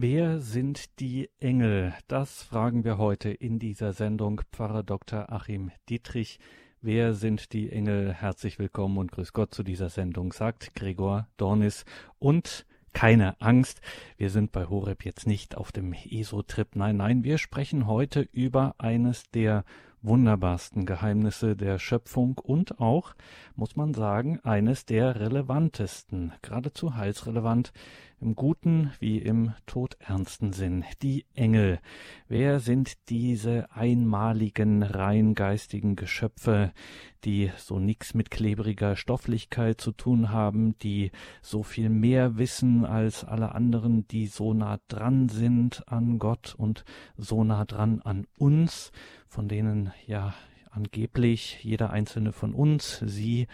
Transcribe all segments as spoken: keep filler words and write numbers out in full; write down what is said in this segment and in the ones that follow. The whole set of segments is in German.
Wer sind die Engel? Das fragen wir heute in dieser Sendung. Pfarrer Doktor Achim Dittrich. Wer sind die Engel? Herzlich willkommen und grüß Gott zu dieser Sendung, sagt Gregor Dornis. Und keine Angst, wir sind bei Horeb jetzt nicht auf dem E S O-Trip. Nein, nein, wir sprechen heute über eines der wunderbarsten Geheimnisse der Schöpfung und auch, muss man sagen, eines der relevantesten, geradezu heilsrelevant, im guten wie im todernsten Sinn. Die Engel. Wer sind diese einmaligen, rein geistigen Geschöpfe, die so nichts mit klebriger Stofflichkeit zu tun haben, die so viel mehr wissen als alle anderen, die so nah dran sind an Gott und so nah dran an uns, von denen ja angeblich jeder einzelne von uns, sie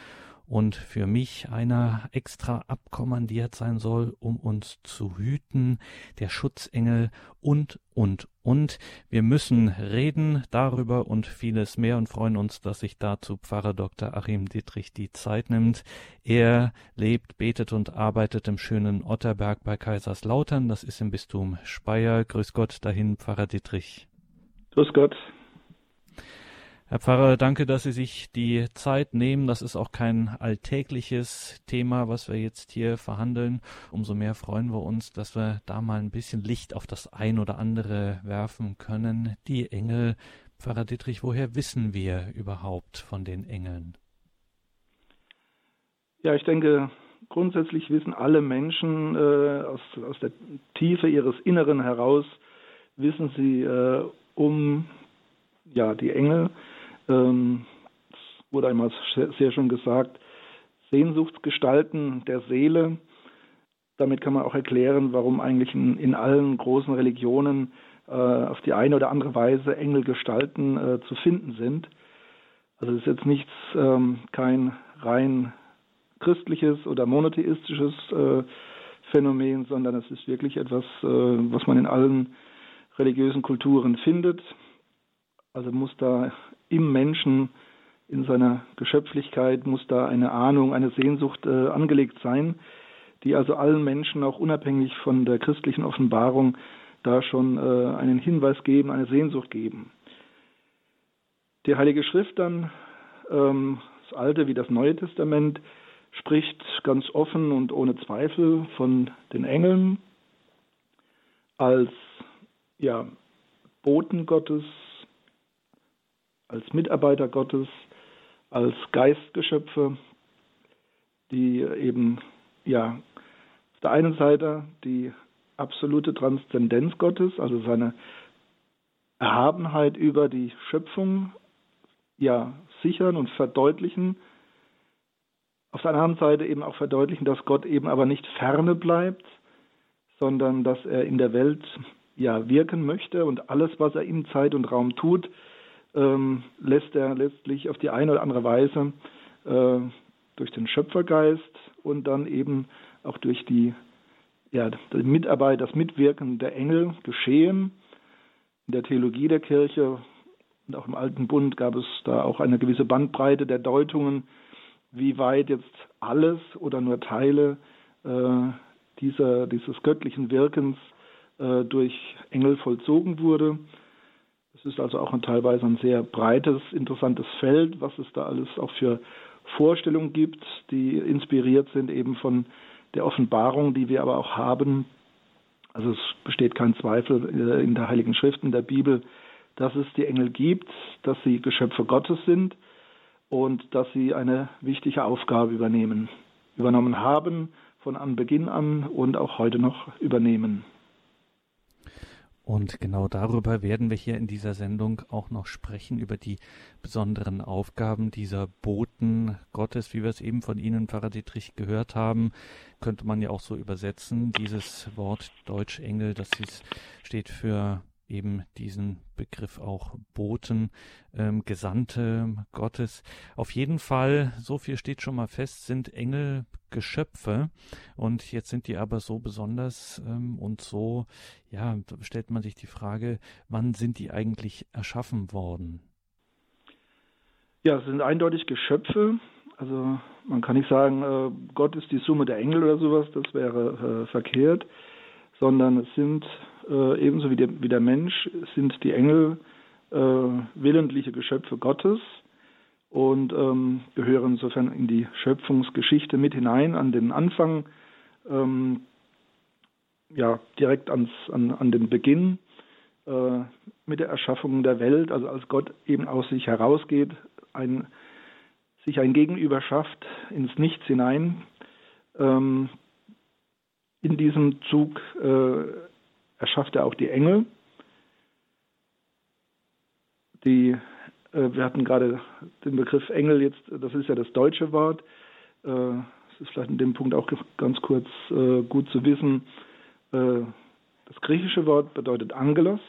und für mich einer extra abkommandiert sein soll, um uns zu hüten, der Schutzengel und, und, und. Wir müssen reden darüber und vieles mehr und freuen uns, dass sich dazu Pfarrer Doktor Achim Dittrich die Zeit nimmt. Er lebt, betet und arbeitet im schönen Otterberg bei Kaiserslautern, das ist im Bistum Speyer. Grüß Gott dahin, Pfarrer Dittrich. Grüß Gott. Herr Pfarrer, danke, dass Sie sich die Zeit nehmen. Das ist auch kein alltägliches Thema, was wir jetzt hier verhandeln. Umso mehr freuen wir uns, dass wir da mal ein bisschen Licht auf das ein oder andere werfen können. Die Engel, Pfarrer Dittrich, woher wissen wir überhaupt von den Engeln? Ja, ich denke, grundsätzlich wissen alle Menschen äh, aus, aus der Tiefe ihres Inneren heraus, wissen sie äh, um ja, die Engel. Ähm, es wurde einmal sehr, sehr schon gesagt, Sehnsuchtsgestalten der Seele. Damit kann man auch erklären, warum eigentlich in, in allen großen Religionen äh, auf die eine oder andere Weise Engelgestalten äh, zu finden sind. Also es ist jetzt nichts, ähm, kein rein christliches oder monotheistisches äh, Phänomen, sondern es ist wirklich etwas, äh, was man in allen religiösen Kulturen findet. Also muss da im Menschen, in seiner Geschöpflichkeit, muss da eine Ahnung, eine Sehnsucht äh, angelegt sein, die also allen Menschen auch unabhängig von der christlichen Offenbarung da schon äh, einen Hinweis geben, eine Sehnsucht geben. Die Heilige Schrift dann, ähm, das Alte wie das Neue Testament, spricht ganz offen und ohne Zweifel von den Engeln als ja, Boten Gottes, als Mitarbeiter Gottes, als Geistgeschöpfe, die eben, ja, auf der einen Seite die absolute Transzendenz Gottes, also seine Erhabenheit über die Schöpfung, ja, sichern und verdeutlichen. Auf der anderen Seite eben auch verdeutlichen, dass Gott eben aber nicht ferne bleibt, sondern dass er in der Welt, ja, wirken möchte und alles, was er in Zeit und Raum tut, lässt er letztlich auf die eine oder andere Weise äh, durch den Schöpfergeist und dann eben auch durch die ja, die Mitarbeit, das Mitwirken der Engel geschehen. In der Theologie der Kirche und auch im Alten Bund gab es da auch eine gewisse Bandbreite der Deutungen, wie weit jetzt alles oder nur Teile äh, dieser, dieses göttlichen Wirkens äh, durch Engel vollzogen wurde. Es ist also auch ein, teilweise ein sehr breites, interessantes Feld, was es da alles auch für Vorstellungen gibt, die inspiriert sind eben von der Offenbarung, die wir aber auch haben. Also es besteht kein Zweifel in der Heiligen Schrift, in der Bibel, dass es die Engel gibt, dass sie Geschöpfe Gottes sind und dass sie eine wichtige Aufgabe übernehmen, übernommen haben von Anbeginn an und auch heute noch übernehmen. Und genau darüber werden wir hier in dieser Sendung auch noch sprechen, über die besonderen Aufgaben dieser Boten Gottes, wie wir es eben von Ihnen, Pfarrer Dittrich, gehört haben. Könnte man ja auch so übersetzen, dieses Wort Deutsch-Engel, das steht für eben diesen Begriff auch Boten, ähm, Gesandte Gottes. Auf jeden Fall, so viel steht schon mal fest, sind Engel Geschöpfe und jetzt sind die aber so besonders ähm, und so, ja, da stellt man sich die Frage, wann sind die eigentlich erschaffen worden? Ja, es sind eindeutig Geschöpfe, also man kann nicht sagen, äh, Gott ist die Summe der Engel oder sowas, das wäre äh, verkehrt. sondern es sind äh, ebenso wie der, wie der Mensch, sind die Engel äh, willentliche Geschöpfe Gottes und ähm, gehören insofern in die Schöpfungsgeschichte mit hinein, an den Anfang, ähm, ja direkt ans, an, an den Beginn äh, mit der Erschaffung der Welt, also als Gott eben aus sich herausgeht, ein, sich ein Gegenüber schafft, ins Nichts hinein. Ähm, in diesem Zug äh, erschafft er auch die Engel. Die, äh, wir hatten gerade den Begriff Engel jetzt, das ist ja das deutsche Wort. Äh, das ist vielleicht in dem Punkt auch ganz kurz äh, gut zu wissen. Äh, das griechische Wort bedeutet Angelos.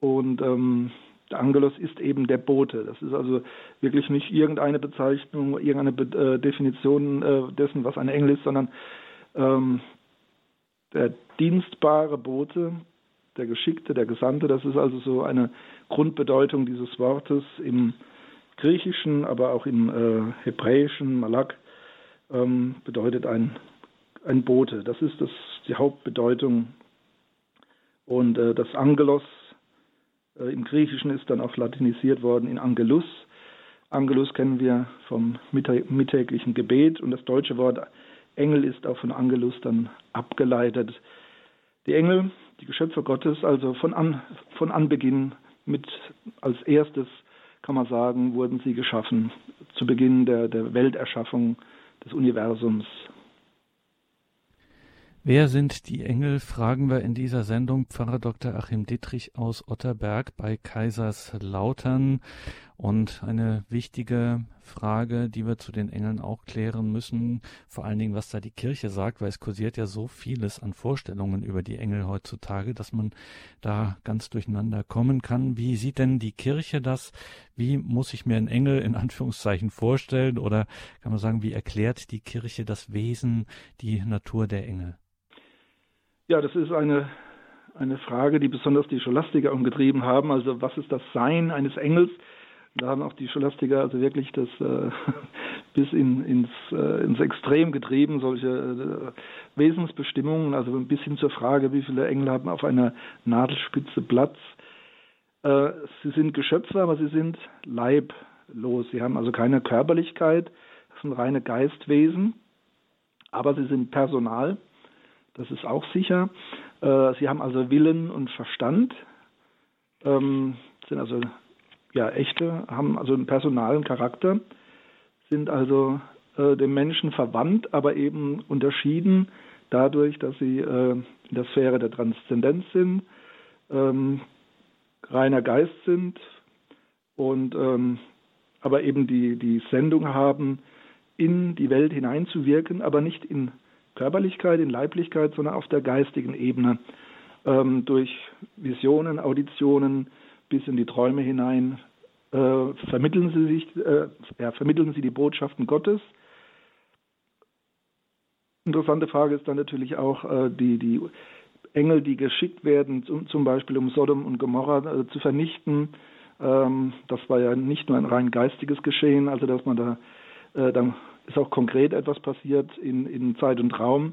Und ähm, der Angelos ist eben der Bote. Das ist also wirklich nicht irgendeine Bezeichnung, irgendeine Be- äh, Definition äh, dessen, was ein Engel ist, sondern ähm, der dienstbare Bote, der Geschickte, der Gesandte. Das ist also so eine Grundbedeutung dieses Wortes im Griechischen, aber auch im äh, Hebräischen, Malak, ähm, bedeutet ein, ein Bote. Das ist das, die Hauptbedeutung. Und äh, das Angelos im Griechischen ist dann auch latinisiert worden in Angelus. Angelus kennen wir vom mittäglichen Gebet und das deutsche Wort Engel ist auch von Angelus dann abgeleitet. Die Engel, die Geschöpfe Gottes, also von, an, von Anbeginn mit als erstes, kann man sagen, wurden sie geschaffen, zu Beginn der, der Welterschaffung des Universums. Wer sind die Engel, fragen wir in dieser Sendung Pfarrer Doktor Achim Dittrich aus Otterberg bei Kaiserslautern. Und eine wichtige Frage, die wir zu den Engeln auch klären müssen, vor allen Dingen, was da die Kirche sagt, weil es kursiert ja so vieles an Vorstellungen über die Engel heutzutage, dass man da ganz durcheinander kommen kann. Wie sieht denn die Kirche das? Wie muss ich mir einen Engel in Anführungszeichen vorstellen? Oder kann man sagen, wie erklärt die Kirche das Wesen, die Natur der Engel? Ja, das ist eine, eine Frage, die besonders die Scholastiker umgetrieben haben. Also was ist das Sein eines Engels? Da haben auch die Scholastiker also wirklich das äh, bis in, ins, äh, ins Extrem getrieben, solche äh, Wesensbestimmungen, also ein bisschen zur Frage, wie viele Engel haben auf einer Nadelspitze Platz. Äh, sie sind Geschöpfe, aber sie sind leiblos. Sie haben also keine Körperlichkeit, das sind reine Geistwesen, aber sie sind personal, das ist auch sicher. Äh, sie haben also Willen und Verstand, ähm, sind also ja, echte, haben also einen personalen Charakter, sind also äh, dem Menschen verwandt, aber eben unterschieden dadurch, dass sie äh, in der Sphäre der Transzendenz sind, ähm, reiner Geist sind und ähm, aber eben die, die Sendung haben, in die Welt hineinzuwirken, aber nicht in Körperlichkeit, in Leiblichkeit, sondern auf der geistigen Ebene ähm, durch Visionen, Auditionen, bis in die Träume hinein äh, vermitteln sie sich, äh, ja, vermitteln sie die Botschaften Gottes. Interessante Frage ist dann natürlich auch äh, die, die Engel, die geschickt werden, zum, zum Beispiel um Sodom und Gomorra äh, zu vernichten. Ähm, das war ja nicht nur ein rein geistiges Geschehen, also dass man da, äh, dann ist auch konkret etwas passiert in, in Zeit und Raum.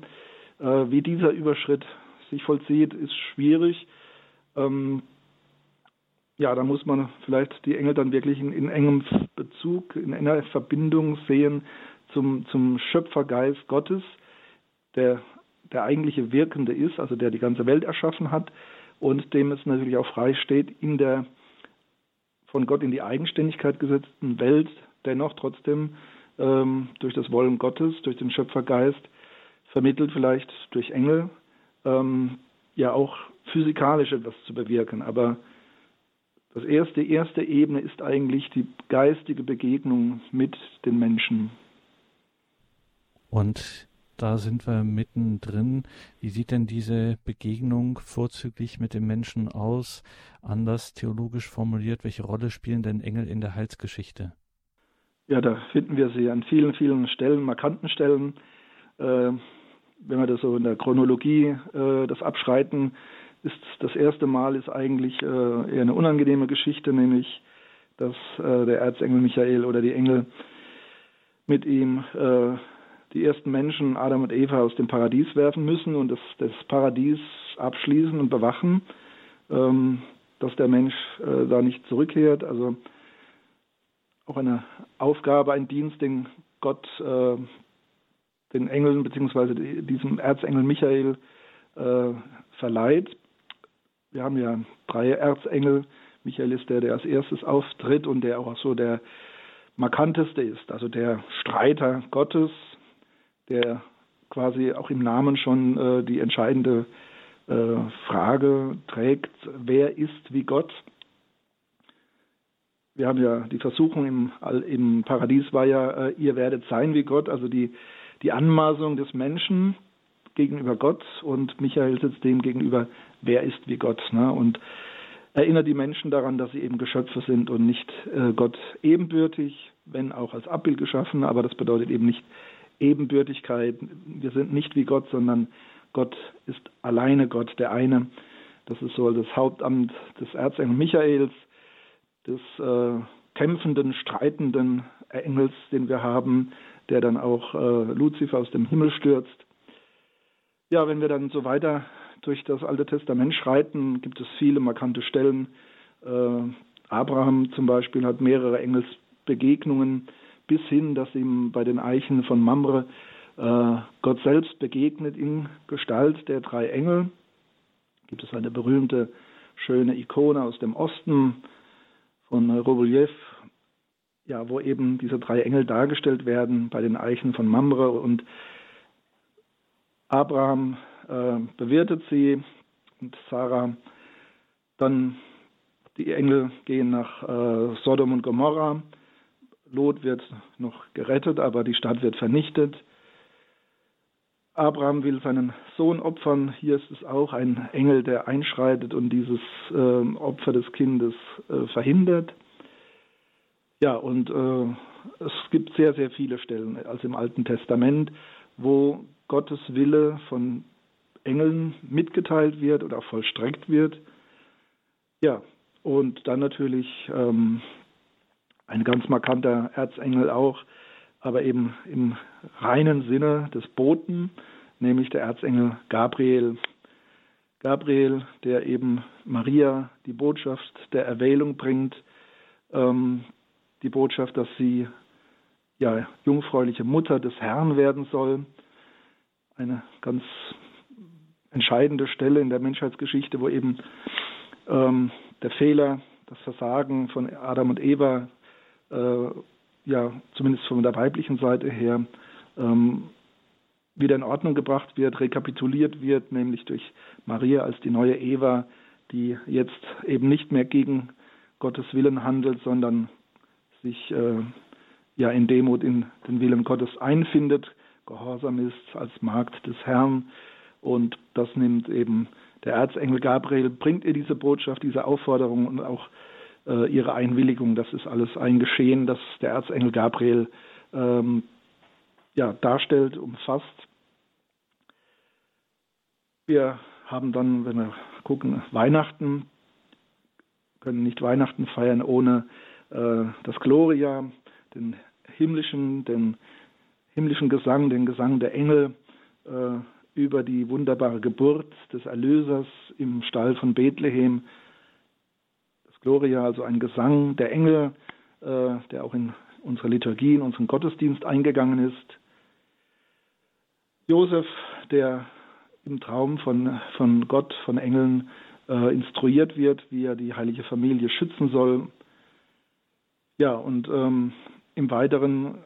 Äh, wie dieser Überschritt sich vollzieht, ist schwierig. Ähm, Ja, da muss man vielleicht die Engel dann wirklich in, in engem Bezug, in enger Verbindung sehen zum, zum Schöpfergeist Gottes, der der eigentliche Wirkende ist, also der die ganze Welt erschaffen hat und dem es natürlich auch frei steht, in der von Gott in die Eigenständigkeit gesetzten Welt dennoch trotzdem ähm, durch das Wollen Gottes, durch den Schöpfergeist, vermittelt vielleicht durch Engel, ähm, ja auch physikalisch etwas zu bewirken, aber Das erste, erste Ebene ist eigentlich die geistige Begegnung mit den Menschen. Und da sind wir mittendrin. Wie sieht denn diese Begegnung vorzüglich mit dem Menschen aus? Anders theologisch formuliert, welche Rolle spielen denn Engel in der Heilsgeschichte? Ja, da finden wir sie an vielen, vielen Stellen, markanten Stellen. Äh, wenn wir das so in der Chronologie, äh, das Abschreiten, ist das erste Mal ist eigentlich äh, eher eine unangenehme Geschichte, nämlich dass äh, der Erzengel Michael oder die Engel mit ihm äh, die ersten Menschen, Adam und Eva, aus dem Paradies werfen müssen und das, das Paradies abschließen und bewachen, ähm, dass der Mensch äh, da nicht zurückkehrt. Also auch eine Aufgabe, ein Dienst, den Gott äh, den Engeln bzw. diesem Erzengel Michael äh, verleiht. Wir haben ja drei Erzengel. Michael ist der, der als erstes auftritt und der auch so der markanteste ist, also der Streiter Gottes, der quasi auch im Namen schon äh, die entscheidende äh, Frage trägt, wer ist wie Gott? Wir haben ja die Versuchung im, im Paradies war ja, äh, ihr werdet sein wie Gott, also die, die Anmaßung des Menschen gegenüber Gott, und Michael sitzt dem gegenüber, wer ist wie Gott, ne? Und erinnert die Menschen daran, dass sie eben Geschöpfe sind und nicht äh, Gott ebenbürtig, wenn auch als Abbild geschaffen, aber das bedeutet eben nicht Ebenbürtigkeit. Wir sind nicht wie Gott, sondern Gott ist alleine Gott, der eine. Das ist so das Hauptamt des Erzengels Michaels, des äh, kämpfenden, streitenden Engels, den wir haben, der dann auch äh, Luzifer aus dem Himmel stürzt. Ja, wenn wir dann so weiter durch das Alte Testament schreiten, gibt es viele markante Stellen. Äh, Abraham zum Beispiel hat mehrere Engelsbegegnungen, bis hin, dass ihm bei den Eichen von Mamre äh, Gott selbst begegnet in Gestalt der drei Engel. Gibt es eine berühmte, schöne Ikone aus dem Osten von Rubljew, ja, wo eben diese drei Engel dargestellt werden bei den Eichen von Mamre, und Abraham äh, bewirtet sie und Sarah. Dann die Engel gehen nach äh, Sodom und Gomorra. Lot wird noch gerettet, aber die Stadt wird vernichtet. Abraham will seinen Sohn opfern. Hier ist es auch ein Engel, der einschreitet und dieses äh, Opfer des Kindes äh, verhindert. Ja, und äh, es gibt sehr, sehr viele Stellen, also im Alten Testament, wo Gottes Wille von Engeln mitgeteilt wird oder auch vollstreckt wird. Ja, und dann natürlich ähm, ein ganz markanter Erzengel auch, aber eben im reinen Sinne des Boten, nämlich der Erzengel Gabriel. Gabriel, der eben Maria die Botschaft der Erwählung bringt, ähm, die Botschaft, dass sie ja jungfräuliche Mutter des Herrn werden soll. Eine ganz entscheidende Stelle in der Menschheitsgeschichte, wo eben ähm, der Fehler, das Versagen von Adam und Eva, äh, ja zumindest von der weiblichen Seite her, ähm, wieder in Ordnung gebracht wird, rekapituliert wird, nämlich durch Maria als die neue Eva, die jetzt eben nicht mehr gegen Gottes Willen handelt, sondern sich äh, ja in Demut in den Willen Gottes einfindet, gehorsam ist als Magd des Herrn, und das nimmt eben der Erzengel Gabriel, bringt ihr diese Botschaft, diese Aufforderung und auch äh, ihre Einwilligung. Das ist alles ein Geschehen, das der Erzengel Gabriel ähm, ja, darstellt, umfasst. Wir haben dann, wenn wir gucken, Weihnachten, können nicht Weihnachten feiern ohne äh, das Gloria, den himmlischen, den himmlischen Gesang, den Gesang der Engel äh, über die wunderbare Geburt des Erlösers im Stall von Bethlehem. Das Gloria, also ein Gesang der Engel, äh, der auch in unsere Liturgie, in unseren Gottesdienst eingegangen ist. Josef, der im Traum von, von Gott, von Engeln äh, instruiert wird, wie er die heilige Familie schützen soll. Ja, und ähm, im Weiteren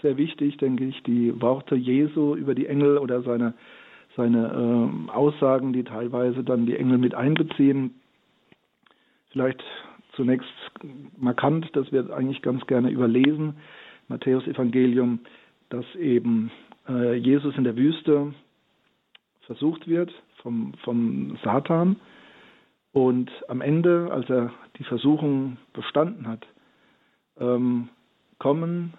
sehr wichtig, denke ich, die Worte Jesu über die Engel oder seine, seine äh, Aussagen, die teilweise dann die Engel mit einbeziehen. Vielleicht zunächst markant, das wir eigentlich ganz gerne überlesen, Matthäus Evangelium, dass eben äh, Jesus in der Wüste versucht wird vom, vom Satan, und am Ende, als er die Versuchung bestanden hat, ähm, kommen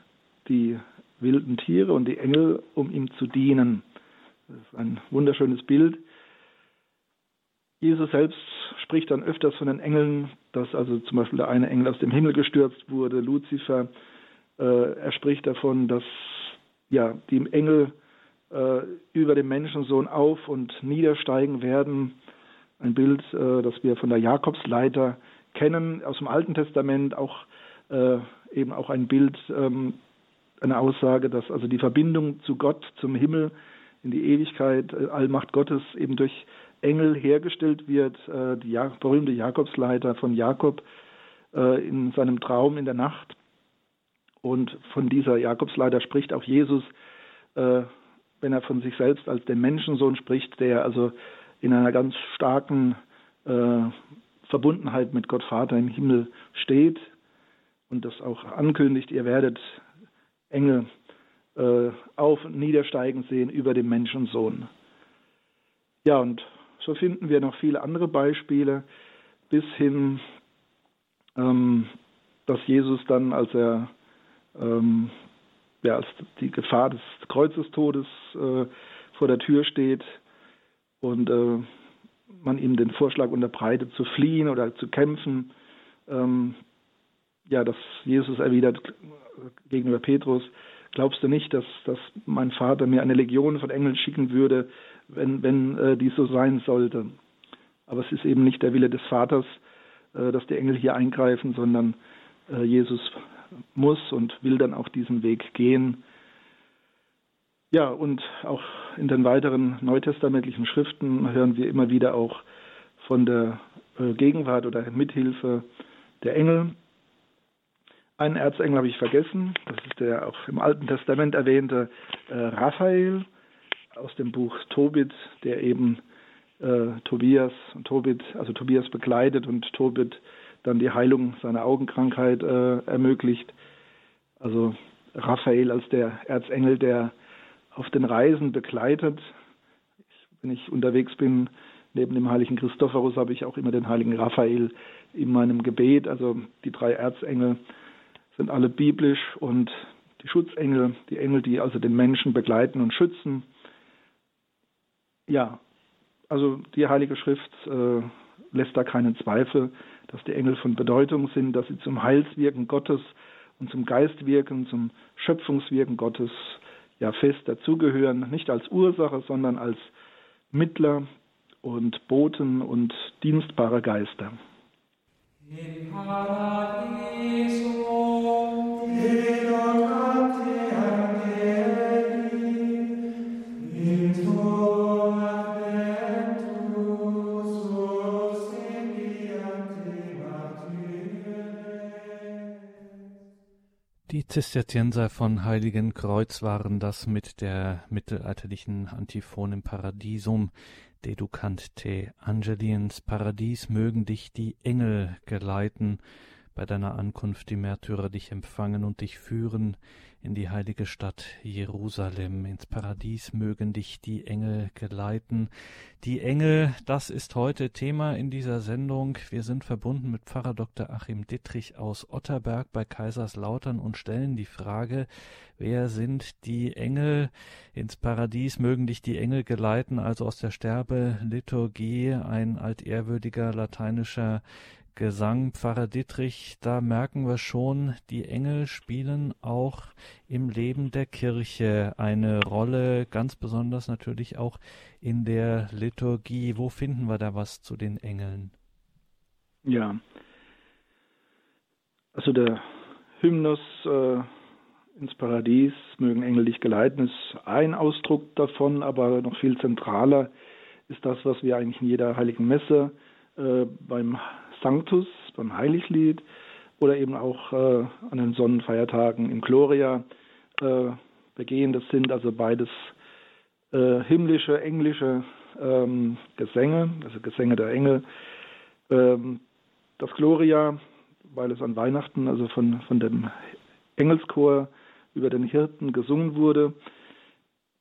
die wilden Tiere und die Engel, um ihm zu dienen. Das ist ein wunderschönes Bild. Jesus selbst spricht dann öfters von den Engeln, dass also zum Beispiel der eine Engel aus dem Himmel gestürzt wurde, Luzifer. Äh, er spricht davon, dass ja, die Engel äh, über den Menschensohn auf- und niedersteigen werden. Ein Bild, äh, das wir von der Jakobsleiter kennen, aus dem Alten Testament, auch äh, eben auch ein Bild, ähm, eine Aussage, dass also die Verbindung zu Gott, zum Himmel, in die Ewigkeit, äh, Allmacht Gottes eben durch Engel hergestellt wird. Äh, die ja- berühmte Jakobsleiter von Jakob äh, in seinem Traum in der Nacht. Und von dieser Jakobsleiter spricht auch Jesus, äh, wenn er von sich selbst als den Menschensohn spricht, der also in einer ganz starken äh, Verbundenheit mit Gott Vater im Himmel steht und das auch ankündigt, ihr werdet Engel äh, auf- und niedersteigen sehen über den Menschensohn. Ja, und so finden wir noch viele andere Beispiele, bis hin, ähm, dass Jesus dann, als er Ähm, ja, als die Gefahr des Kreuzestodes äh, vor der Tür steht und äh, man ihm den Vorschlag unterbreitet, zu fliehen oder zu kämpfen, ähm, ja, dass Jesus erwidert gegenüber Petrus: Glaubst du nicht, dass, dass mein Vater mir eine Legion von Engeln schicken würde, wenn, wenn äh, dies so sein sollte? Aber es ist eben nicht der Wille des Vaters, äh, dass die Engel hier eingreifen, sondern äh, Jesus muss und will dann auch diesen Weg gehen. Ja, und auch in den weiteren neutestamentlichen Schriften hören wir immer wieder auch von der Gegenwart oder Mithilfe der Engel. Einen Erzengel habe ich vergessen, das ist der auch im Alten Testament erwähnte äh, Raphael aus dem Buch Tobit, der eben äh, Tobias und Tobit, also Tobias begleitet und Tobit dann die Heilung seiner Augenkrankheit äh, ermöglicht. Also Raphael als der Erzengel, der auf den Reisen begleitet. Ich, wenn ich unterwegs bin, neben dem heiligen Christophorus, habe ich auch immer den heiligen Raphael in meinem Gebet. Also die drei Erzengel sind alle biblisch und die Schutzengel, die Engel, die also den Menschen begleiten und schützen. Ja, also die Heilige Schrift äh, lässt da keinen Zweifel, dass die Engel von Bedeutung sind, dass sie zum Heilswirken Gottes und zum Geistwirken, zum Schöpfungswirken Gottes ja fest dazugehören, nicht als Ursache, sondern als Mittler und Boten und dienstbare Geister. Im Paradiso, die Zisterzienser von Heiligen Kreuz waren das mit der mittelalterlichen Antiphon im Paradisum. Deducant te Angeli, ins Paradies mögen dich die Engel geleiten, bei deiner Ankunft die Märtyrer dich empfangen und dich führen in die heilige Stadt Jerusalem. Ins Paradies mögen dich die Engel geleiten. Die Engel, das ist heute Thema in dieser Sendung. Wir sind verbunden mit Pfarrer Doktor Achim Dittrich aus Otterberg bei Kaiserslautern und stellen die Frage, wer sind die Engel? Ins Paradies mögen dich die Engel geleiten, also aus der Sterbeliturgie, ein altehrwürdiger lateinischer Gesang. Pfarrer Dittrich, da merken wir schon, die Engel spielen auch im Leben der Kirche eine Rolle, ganz besonders natürlich auch in der Liturgie. Wo finden wir da was zu den Engeln? Ja, also der Hymnus äh, ins Paradies, mögen Engel dich geleiten, ist ein Ausdruck davon, aber noch viel zentraler ist das, was wir eigentlich in jeder heiligen Messe äh, beim Sanctus, beim Heiliglied oder eben auch äh, an den Sonnenfeiertagen im Gloria äh, begehen. Das sind also beides äh, himmlische, englische ähm, Gesänge, also Gesänge der Engel. Ähm, das Gloria, weil es an Weihnachten also von, von dem Engelschor über den Hirten gesungen wurde.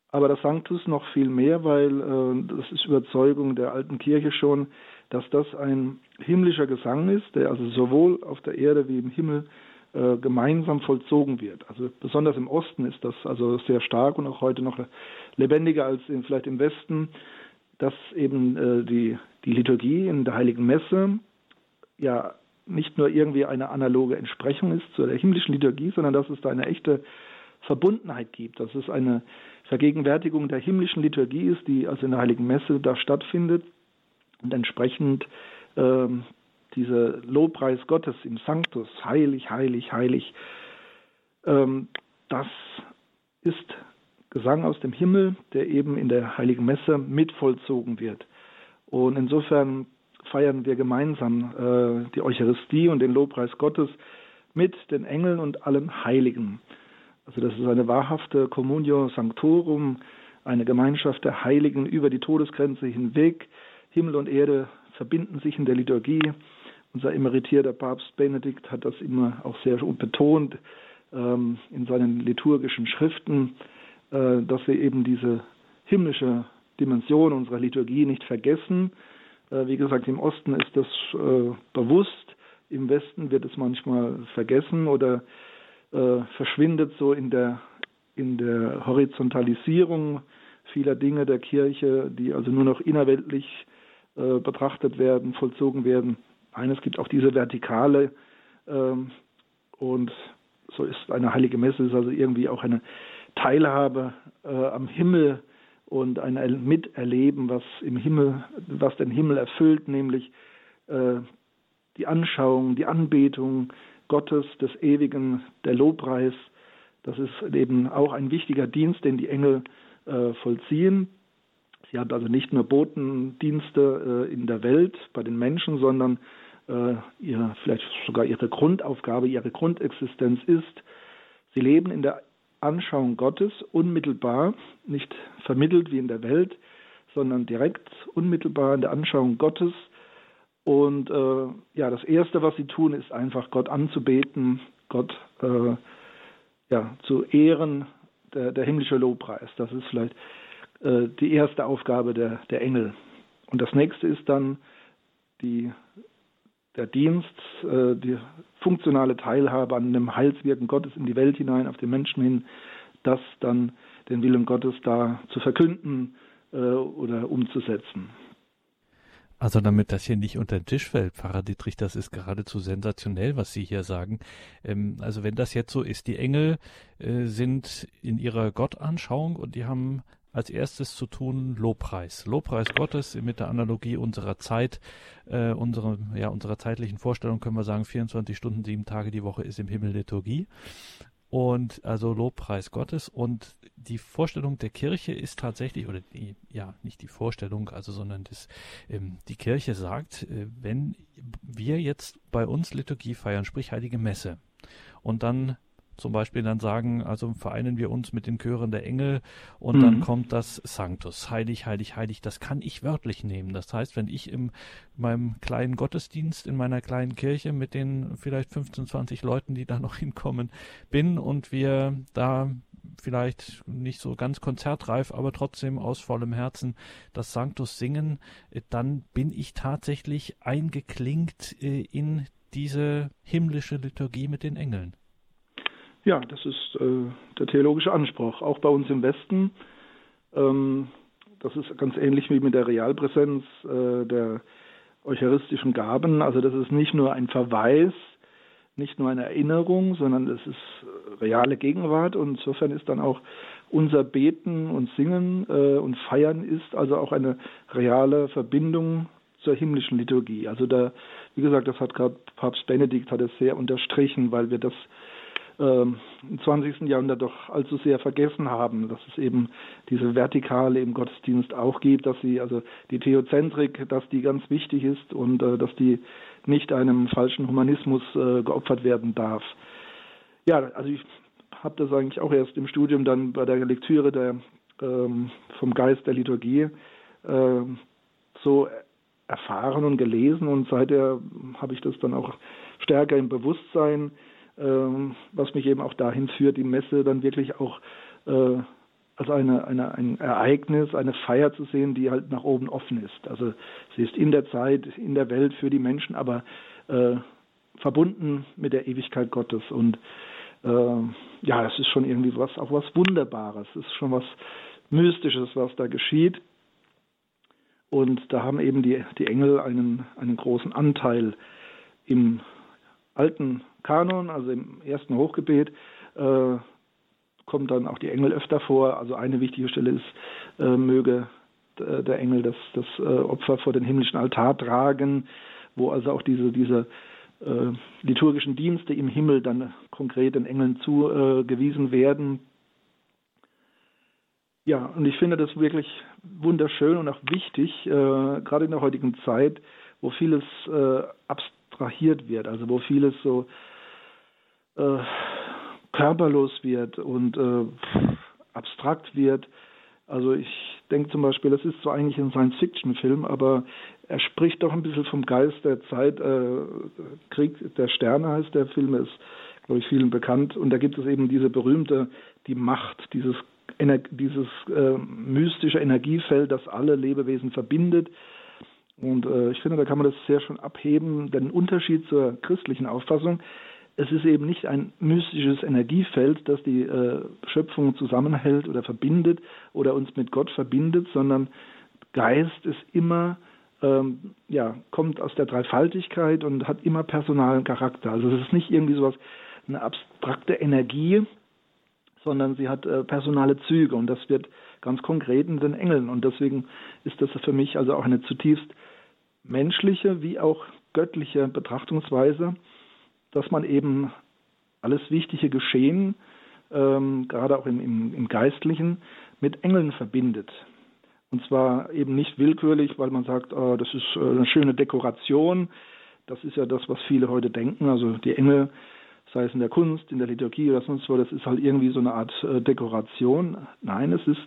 Aber das Sanctus noch viel mehr, weil äh, das ist Überzeugung der alten Kirche schon, dass das ein himmlischer Gesang ist, der also sowohl auf der Erde wie im Himmel äh, gemeinsam vollzogen wird. Also besonders im Osten ist das also sehr stark und auch heute noch lebendiger als in, vielleicht im Westen, dass eben äh, die, die Liturgie in der Heiligen Messe ja nicht nur irgendwie eine analoge Entsprechung ist zu der himmlischen Liturgie, sondern dass es da eine echte Verbundenheit gibt. Dass es eine Vergegenwärtigung der himmlischen Liturgie ist, die also in der Heiligen Messe da stattfindet und entsprechend äh, dieser Lobpreis Gottes im Sanctus, heilig, heilig, heilig, ähm, das ist Gesang aus dem Himmel, der eben in der Heiligen Messe mit vollzogen wird. Und insofern feiern wir gemeinsam äh, die Eucharistie und den Lobpreis Gottes mit den Engeln und allen Heiligen. Also das ist eine wahrhafte Communio Sanctorum, eine Gemeinschaft der Heiligen über die Todesgrenze hinweg. Himmel und Erde verbinden sich in der Liturgie. Unser emeritierter Papst Benedikt hat das immer auch sehr betont ähm, in seinen liturgischen Schriften, äh, dass wir eben diese himmlische Dimension unserer Liturgie nicht vergessen. Äh, wie gesagt, im Osten ist das äh, bewusst, im Westen wird es manchmal vergessen oder äh, verschwindet so in der, in der Horizontalisierung vieler Dinge der Kirche, die also nur noch innerweltlich äh, betrachtet werden, vollzogen werden. Nein, es gibt auch diese Vertikale ähm, und so ist eine heilige Messe, ist also irgendwie auch eine Teilhabe äh, am Himmel und ein Miterleben, was im Himmel, was den Himmel erfüllt, nämlich äh, die Anschauung, die Anbetung Gottes, des Ewigen, der Lobpreis. Das ist eben auch ein wichtiger Dienst, den die Engel äh, vollziehen. Sie haben also nicht nur Botendienste äh, in der Welt bei den Menschen, sondern äh, ihre, vielleicht sogar ihre Grundaufgabe, ihre Grundexistenz ist, sie leben in der Anschauung Gottes unmittelbar, nicht vermittelt wie in der Welt, sondern direkt unmittelbar in der Anschauung Gottes. Und äh, ja, das Erste, was sie tun, ist einfach Gott anzubeten, Gott äh, ja, zu ehren, der, der himmlische Lobpreis. Das ist vielleicht äh, die erste Aufgabe der, der Engel. Und das Nächste ist dann die, der Dienst, äh, die funktionale Teilhabe an dem Heilswirken Gottes in die Welt hinein, auf den Menschen hin, das dann den Willen Gottes da zu verkünden äh, oder umzusetzen. Also damit das hier nicht unter den Tisch fällt, Pfarrer Dittrich, das ist geradezu sensationell, was Sie hier sagen. Ähm, also wenn das jetzt so ist, die Engel äh, sind in ihrer Gottanschauung und die haben als erstes zu tun Lobpreis. Lobpreis Gottes mit der Analogie unserer Zeit, äh, unsere, ja, unserer zeitlichen Vorstellung können wir sagen, vierundzwanzig Stunden, sieben Tage die Woche ist im Himmel Liturgie. Und also Lobpreis Gottes und die Vorstellung der Kirche ist tatsächlich, oder die, ja, nicht die Vorstellung, also sondern das, ähm, die Kirche sagt, äh, wenn wir jetzt bei uns Liturgie feiern, sprich Heilige Messe, und dann zum Beispiel dann sagen, also vereinen wir uns mit den Chören der Engel und mhm. dann kommt das Sanctus, heilig, heilig, heilig. Das kann ich wörtlich nehmen. Das heißt, wenn ich in meinem kleinen Gottesdienst, in meiner kleinen Kirche mit den vielleicht fünfzehn, zwanzig Leuten, die da noch hinkommen, bin und wir da vielleicht nicht so ganz konzertreif, aber trotzdem aus vollem Herzen das Sanctus singen, dann bin ich tatsächlich eingeklinkt in diese himmlische Liturgie mit den Engeln. Ja, das ist äh, der theologische Anspruch, auch bei uns im Westen. Ähm, das ist ganz ähnlich wie mit der Realpräsenz äh, der eucharistischen Gaben. Also das ist nicht nur ein Verweis, nicht nur eine Erinnerung, sondern es ist reale Gegenwart. Und insofern ist dann auch unser Beten und Singen äh, und Feiern ist also auch eine reale Verbindung zur himmlischen Liturgie. Also da, wie gesagt, das hat gerade Papst Benedikt hat es sehr unterstrichen, weil wir das im zwanzigsten Jahrhundert doch allzu sehr vergessen haben, dass es eben diese Vertikale im Gottesdienst auch gibt, dass sie, also die Theozentrik, dass die ganz wichtig ist und äh, dass die nicht einem falschen Humanismus äh, geopfert werden darf. Ja, also ich habe das eigentlich auch erst im Studium dann bei der Lektüre der, ähm, vom Geist der Liturgie äh, so erfahren und gelesen und seither habe ich das dann auch stärker im Bewusstsein, was mich eben auch dahin führt, die Messe dann wirklich auch äh, als eine, eine, ein Ereignis, eine Feier zu sehen, die halt nach oben offen ist. Also sie ist in der Zeit, in der Welt für die Menschen, aber äh, verbunden mit der Ewigkeit Gottes. Und äh, ja, es ist schon irgendwie was, auch was Wunderbares, es ist schon was Mystisches, was da geschieht. Und da haben eben die, die Engel einen, einen großen Anteil im alten Kanon, also im ersten Hochgebet, äh, kommen dann auch die Engel öfter vor. Also eine wichtige Stelle ist, äh, möge äh, der Engel das, das äh, Opfer vor den himmlischen Altar tragen, wo also auch diese, diese äh, liturgischen Dienste im Himmel dann konkret den Engeln zugewiesen äh, werden. Ja, und ich finde das wirklich wunderschön und auch wichtig, äh, gerade in der heutigen Zeit, wo vieles äh, abstrahiert wird, also wo vieles so äh, körperlos wird und äh, abstrakt wird. Also ich denke zum Beispiel, das ist zwar eigentlich ein Science-Fiction-Film, aber er spricht doch ein bisschen vom Geist der Zeit. Äh, Krieg der Sterne heißt der Film, ist, glaube ich, vielen bekannt. Und da gibt es eben diese berühmte, die Macht, dieses Ener- dieses äh, mystische Energiefeld, das alle Lebewesen verbindet. Und äh, ich finde, da kann man das sehr schön abheben, denn Unterschied zur christlichen Auffassung, es ist eben nicht ein mystisches Energiefeld, das die äh, Schöpfung zusammenhält oder verbindet oder uns mit Gott verbindet, sondern Geist ist immer, ähm, ja, kommt aus der Dreifaltigkeit und hat immer personalen Charakter. Also es ist nicht irgendwie sowas, eine abstrakte Energie, sondern sie hat äh, personale Züge und das wird ganz konkret in den Engeln. Und deswegen ist das für mich also auch eine zutiefst menschliche wie auch göttliche Betrachtungsweise, dass man eben alles wichtige Geschehen, ähm, gerade auch im, im, im Geistlichen, mit Engeln verbindet. Und zwar eben nicht willkürlich, weil man sagt, oh, das ist äh, eine schöne Dekoration. Das ist ja das, was viele heute denken, also die Engel, sei es in der Kunst, in der Liturgie oder sonst wo, das ist halt irgendwie so eine Art äh, Dekoration. Nein, es ist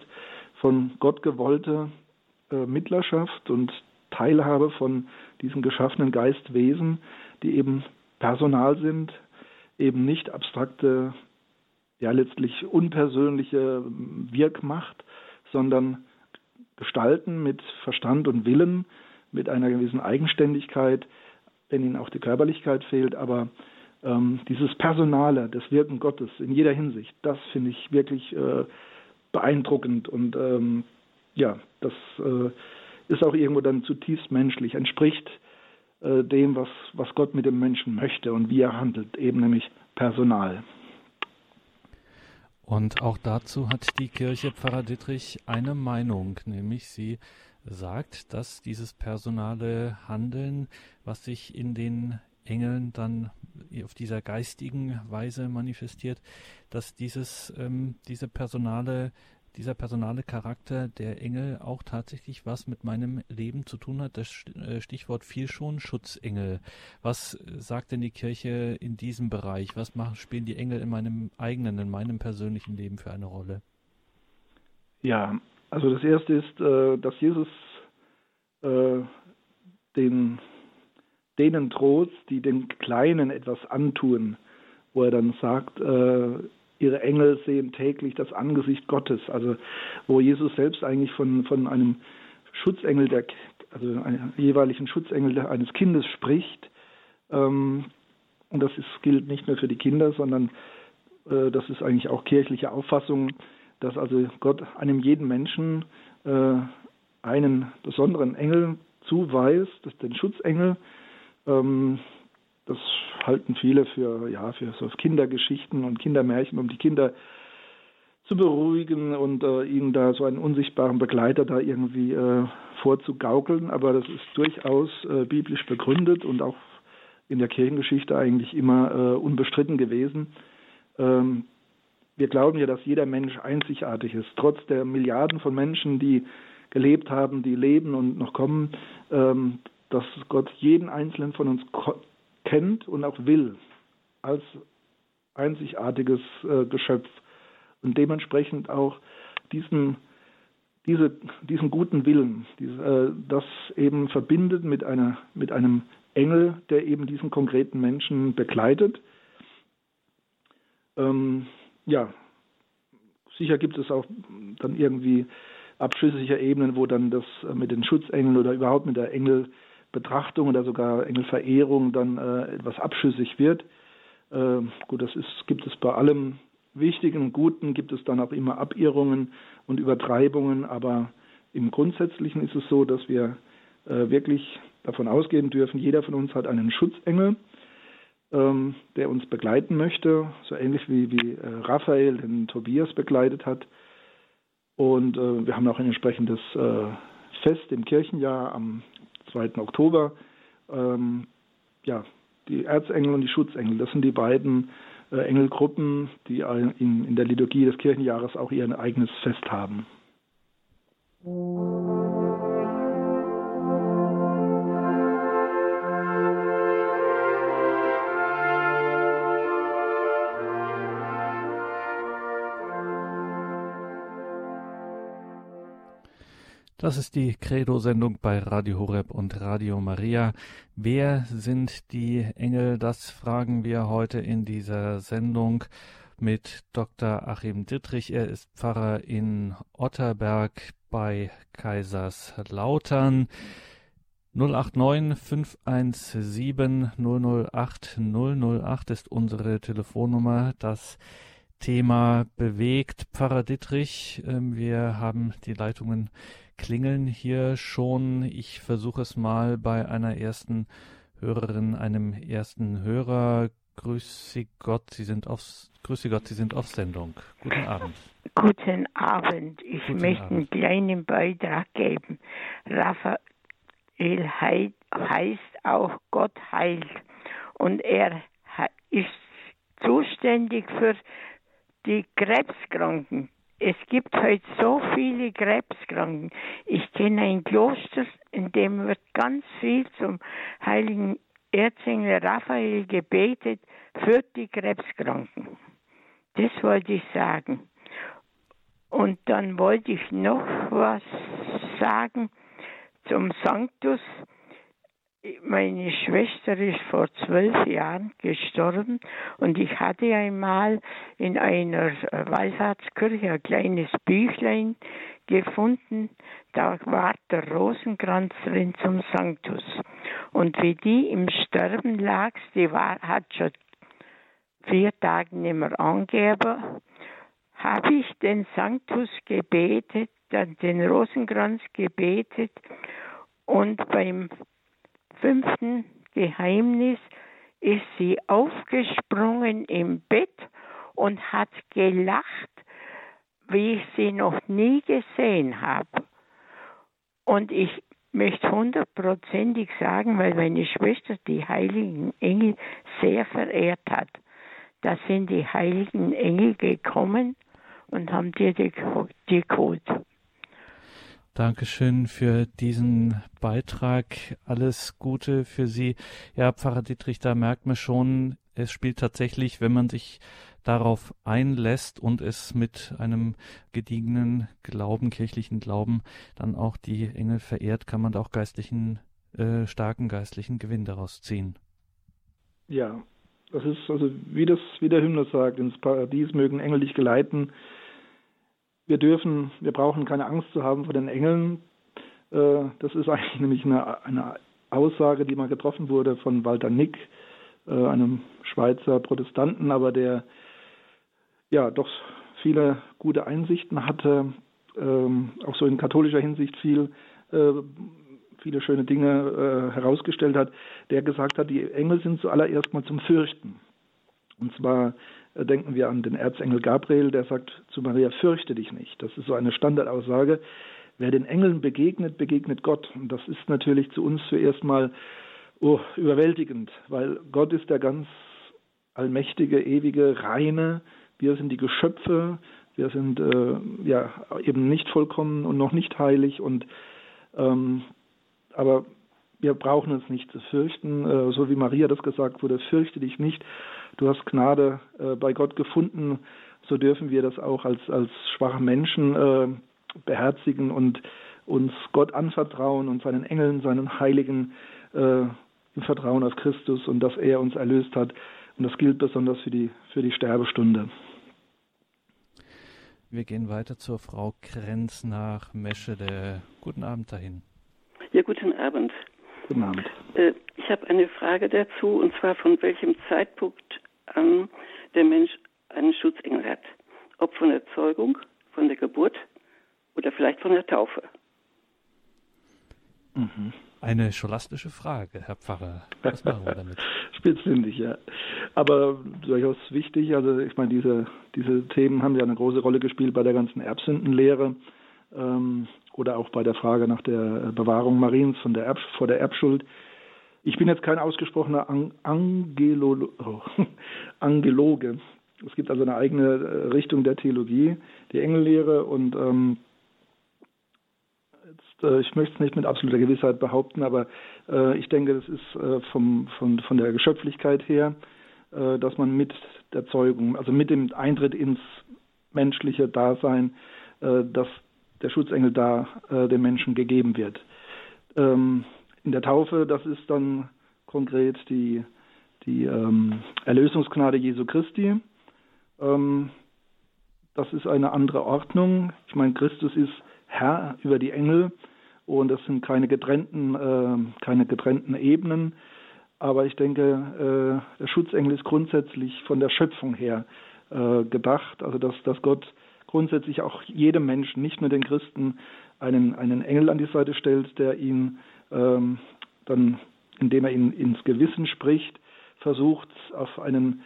von Gott gewollte äh, Mittlerschaft und Teilhabe von diesen geschaffenen Geistwesen, die eben personal sind, eben nicht abstrakte, ja letztlich unpersönliche Wirkmacht, sondern gestalten mit Verstand und Willen, mit einer gewissen Eigenständigkeit, wenn ihnen auch die Körperlichkeit fehlt, aber Ähm, dieses Personale, das Wirken Gottes in jeder Hinsicht, das finde ich wirklich äh, beeindruckend und ähm, ja, das äh, ist auch irgendwo dann zutiefst menschlich, entspricht äh, dem, was, was Gott mit dem Menschen möchte und wie er handelt, eben nämlich personal. Und auch dazu hat die Kirche, Pfarrer Dittrich, eine Meinung, nämlich sie sagt, dass dieses personale Handeln, was sich in den Engeln dann auf dieser geistigen Weise manifestiert, dass dieses, ähm, diese personale, dieser personale Charakter der Engel auch tatsächlich was mit meinem Leben zu tun hat. Das Stichwort fiel schon, Schutzengel. Was sagt denn die Kirche in diesem Bereich? Was machen, spielen die Engel in meinem eigenen, in meinem persönlichen Leben für eine Rolle? Ja, also das Erste ist, äh, dass Jesus äh, den denen droht, die den Kleinen etwas antun, wo er dann sagt, äh, ihre Engel sehen täglich das Angesicht Gottes, also wo Jesus selbst eigentlich von, von einem Schutzengel, der, also einem jeweiligen Schutzengel eines Kindes spricht. Ähm, und das ist, gilt nicht nur für die Kinder, sondern äh, das ist eigentlich auch kirchliche Auffassung, dass also Gott einem jeden Menschen äh, einen besonderen Engel zuweist, den Schutzengel. Das halten viele für, ja, für so Kindergeschichten und Kindermärchen, um die Kinder zu beruhigen und äh, ihnen da so einen unsichtbaren Begleiter da irgendwie äh, vorzugaukeln. Aber das ist durchaus äh, biblisch begründet und auch in der Kirchengeschichte eigentlich immer äh, unbestritten gewesen. Ähm, wir glauben ja, dass jeder Mensch einzigartig ist. Trotz der Milliarden von Menschen, die gelebt haben, die leben und noch kommen, ähm, dass Gott jeden Einzelnen von uns ko- kennt und auch will als einzigartiges äh, Geschöpf und dementsprechend auch diesen, diese, diesen guten Willen, diese, äh, das eben verbindet mit, einer, mit einem Engel, der eben diesen konkreten Menschen begleitet. Ähm, ja, sicher gibt es auch dann irgendwie abschüssiger Ebenen, wo dann das mit den Schutzengeln oder überhaupt mit der Engel Betrachtung oder sogar Engelverehrung dann äh, etwas abschüssig wird. Äh, gut, das ist, gibt es bei allem Wichtigen und Guten, gibt es dann auch immer Abirrungen und Übertreibungen, aber im Grundsätzlichen ist es so, dass wir äh, wirklich davon ausgehen dürfen, jeder von uns hat einen Schutzengel. ähm, der uns begleiten möchte, so ähnlich wie, wie äh, Raphael den Tobias begleitet hat. Und äh, wir haben auch ein entsprechendes äh, Fest im Kirchenjahr am zweiten Oktober. Ähm, ja, die Erzengel und die Schutzengel, das sind die beiden äh, Engelgruppen, die in, in der Liturgie des Kirchenjahres auch ihr eigenes Fest haben. Das ist die Credo-Sendung bei Radio Horeb und Radio Maria. Wer sind die Engel? Das fragen wir heute in dieser Sendung mit Doktor Achim Dittrich. Er ist Pfarrer in Otterberg bei Kaiserslautern. null acht neun, fünf eins sieben, null null acht, null null acht ist unsere Telefonnummer. Das Thema bewegt Pfarrer Dittrich. Wir haben die Leitungen klingeln hier schon. Ich versuche es mal bei einer ersten Hörerin, einem ersten Hörer. Grüß Sie Gott, Sie sind auf, Grüß Sie Gott, Sie sind auf Sendung. Guten Abend. Guten Abend. Ich Guten möchte Abend. einen kleinen Beitrag geben. Raphael heid, heißt auch Gott heilt. Und er ist zuständig für die Krebskranken. Es gibt heute so viele Krebskranken. Ich kenne ein Kloster, in dem wird ganz viel zum heiligen Erzengel Raphael gebetet für die Krebskranken. Das wollte ich sagen. Und dann wollte ich noch was sagen zum Sanctus. Meine Schwester ist vor zwölf Jahren gestorben und ich hatte einmal in einer Wallfahrtskirche ein kleines Büchlein gefunden, da war der Rosenkranz drin zum Sanctus. Und wie die im Sterben lag, die war, hat schon vier Tage nicht mehr angegeben, habe ich den Sanctus gebetet, dann den Rosenkranz gebetet und beim fünften Geheimnis ist sie aufgesprungen im Bett und hat gelacht, wie ich sie noch nie gesehen habe. Und ich möchte hundertprozentig sagen, weil meine Schwester die heiligen Engel sehr verehrt hat. Da sind die heiligen Engel gekommen und haben dir die, die geholt. Dankeschön für diesen Beitrag. Alles Gute für Sie. Ja, Pfarrer Dittrich, da merkt man schon, es spielt tatsächlich, wenn man sich darauf einlässt und es mit einem gediegenen Glauben, kirchlichen Glauben, dann auch die Engel verehrt, kann man da auch geistlichen, äh, starken geistlichen Gewinn daraus ziehen. Ja, das ist, also wie das, wie der Hymnus sagt, ins Paradies mögen Engel dich geleiten. Wir dürfen, wir brauchen keine Angst zu haben vor den Engeln. Das ist eigentlich nämlich eine, eine Aussage, die mal getroffen wurde von Walter Nick, einem Schweizer Protestanten, aber der ja doch viele gute Einsichten hatte, auch so in katholischer Hinsicht viel, viele schöne Dinge herausgestellt hat, der gesagt hat, die Engel sind zuallererst mal zum Fürchten. Und zwar denken wir an den Erzengel Gabriel, der sagt zu Maria, fürchte dich nicht. Das ist so eine Standardaussage. Wer den Engeln begegnet, begegnet Gott. Und das ist natürlich zu uns zuerst mal oh, überwältigend, weil Gott ist der ganz allmächtige, ewige, reine. Wir sind die Geschöpfe, wir sind äh, ja eben nicht vollkommen und noch nicht heilig. Und ähm, aber wir brauchen uns nicht zu fürchten, äh, so wie Maria das gesagt wurde, fürchte dich nicht. Du hast Gnade äh, bei Gott gefunden, so dürfen wir das auch als, als schwache Menschen äh, beherzigen und uns Gott anvertrauen und seinen Engeln, seinen Heiligen äh, im Vertrauen auf Christus und dass er uns erlöst hat. Und das gilt besonders für die, für die Sterbestunde. Wir gehen weiter zur Frau Krenz nach Meschede. Guten Abend dahin. Ja, guten Abend. Guten Abend. Äh, ich habe eine Frage dazu, und zwar von welchem Zeitpunkt an der Mensch einen Schutzengel hat. Ob von der Zeugung, von der Geburt oder vielleicht von der Taufe. Mhm. Eine scholastische Frage, Herr Pfarrer. Was machen wir damit? Spitzfindig, ja. Aber durchaus wichtig. Also ich meine, diese, diese Themen haben ja eine große Rolle gespielt bei der ganzen Erbsündenlehre ähm, oder auch bei der Frage nach der Bewahrung Mariens von der Erb, vor der Erbschuld. Ich bin jetzt kein ausgesprochener An- Angelo- oh, Angeloge. Es gibt also eine eigene Richtung der Theologie, die Engellehre, und ähm, jetzt, äh, ich möchte es nicht mit absoluter Gewissheit behaupten, aber äh, ich denke, das ist äh, vom, von, von der Geschöpflichkeit her, äh, dass man mit der Zeugung, also mit dem Eintritt ins menschliche Dasein, äh, dass der Schutzengel da äh, dem Menschen gegeben wird. Ähm, In der Taufe, das ist dann konkret die, die ähm, Erlösungsgnade Jesu Christi. Ähm, das ist eine andere Ordnung. Ich meine, Christus ist Herr über die Engel, und das sind keine getrennten, äh, keine getrennten Ebenen. Aber ich denke, äh, der Schutzengel ist grundsätzlich von der Schöpfung her äh, gedacht. Also dass, dass Gott grundsätzlich auch jedem Menschen, nicht nur den Christen, einen, einen Engel an die Seite stellt, der ihn Ähm, dann, indem er ihn ins Gewissen spricht, versucht, auf einen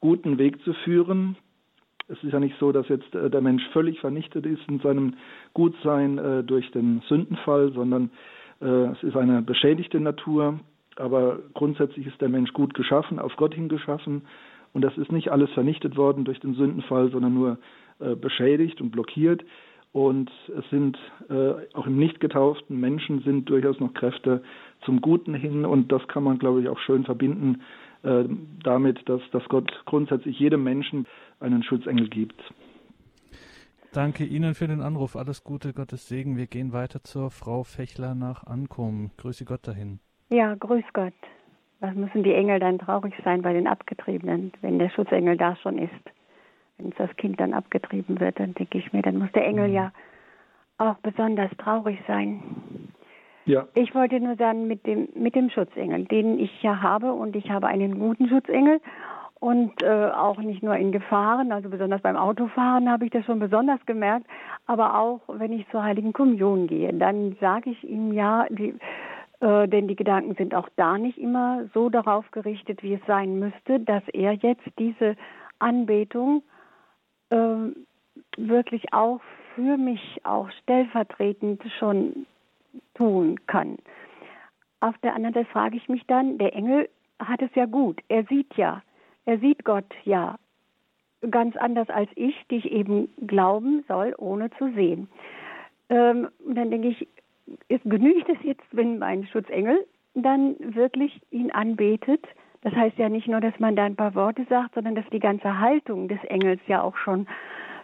guten Weg zu führen. Es ist ja nicht so, dass jetzt äh, der Mensch völlig vernichtet ist in seinem Gutsein äh, durch den Sündenfall, sondern äh, es ist eine beschädigte Natur. Aber grundsätzlich ist der Mensch gut geschaffen, auf Gott hin geschaffen. Und das ist nicht alles vernichtet worden durch den Sündenfall, sondern nur äh, beschädigt und blockiert. Und es sind äh, auch im nicht getauften Menschen sind durchaus noch Kräfte zum Guten hin, und das kann man, glaube ich, auch schön verbinden äh, damit, dass, dass Gott grundsätzlich jedem Menschen einen Schutzengel gibt. Danke Ihnen für den Anruf. Alles Gute, Gottes Segen. Wir gehen weiter zur Frau Fechler nach Ankum. Grüße Gott dahin. Ja, grüß Gott. Was müssen die Engel dann traurig sein bei den Abgetriebenen, wenn der Schutzengel da schon ist? Wenn das Kind dann abgetrieben wird, dann denke ich mir, dann muss der Engel ja auch besonders traurig sein. Ja. Ich wollte nur sagen, mit dem, mit dem Schutzengel, den ich ja habe, und ich habe einen guten Schutzengel und äh, auch nicht nur in Gefahren, also besonders beim Autofahren habe ich das schon besonders gemerkt, aber auch wenn ich zur Heiligen Kommunion gehe, dann sage ich ihm ja, die, äh, denn die Gedanken sind auch da nicht immer so darauf gerichtet, wie es sein müsste, dass er jetzt diese Anbetung wirklich auch für mich auch stellvertretend schon tun kann. Auf der anderen Seite frage ich mich dann, der Engel hat es ja gut, er sieht ja, er sieht Gott ja ganz anders als ich, die ich eben glauben soll, ohne zu sehen. Ähm, und dann denke ich, es genügt es jetzt, wenn mein Schutzengel dann wirklich ihn anbetet. Das heißt ja nicht nur, dass man da ein paar Worte sagt, sondern dass die ganze Haltung des Engels ja auch schon,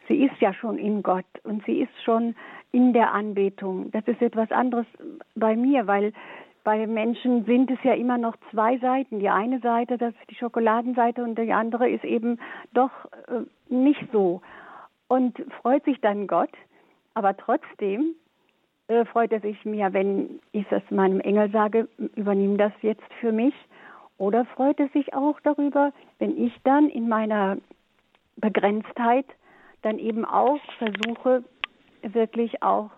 sie ist ja schon in Gott und sie ist schon in der Anbetung. Das ist etwas anderes bei mir, weil bei Menschen sind es ja immer noch zwei Seiten. Die eine Seite, das ist die Schokoladenseite, und die andere ist eben doch äh, nicht so. Und freut sich dann Gott, aber trotzdem äh, freut er sich mir, wenn ich das meinem Engel sage, übernimm das jetzt für mich. Oder freut es sich auch darüber, wenn ich dann in meiner Begrenztheit dann eben auch versuche, wirklich auch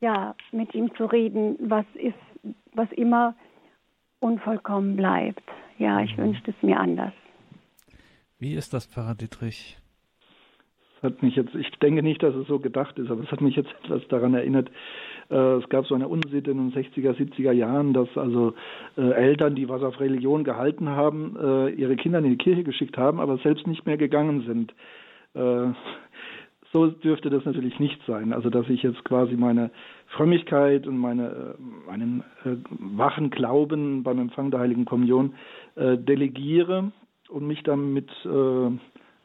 ja, mit ihm zu reden, was ist, was immer unvollkommen bleibt. Ja, ich wünschte es mir anders. Wie ist das, Pfarrer Dittrich? Das hat mich jetzt, ich denke nicht, dass es so gedacht ist, aber es hat mich jetzt etwas daran erinnert. Es gab so eine Unsitte in den sechziger, siebziger Jahren, dass also Eltern, die was auf Religion gehalten haben, ihre Kinder in die Kirche geschickt haben, aber selbst nicht mehr gegangen sind. So dürfte das natürlich nicht sein. Also dass ich jetzt quasi meine Frömmigkeit und meine, meinen wachen Glauben beim Empfang der Heiligen Kommunion delegiere und mich damit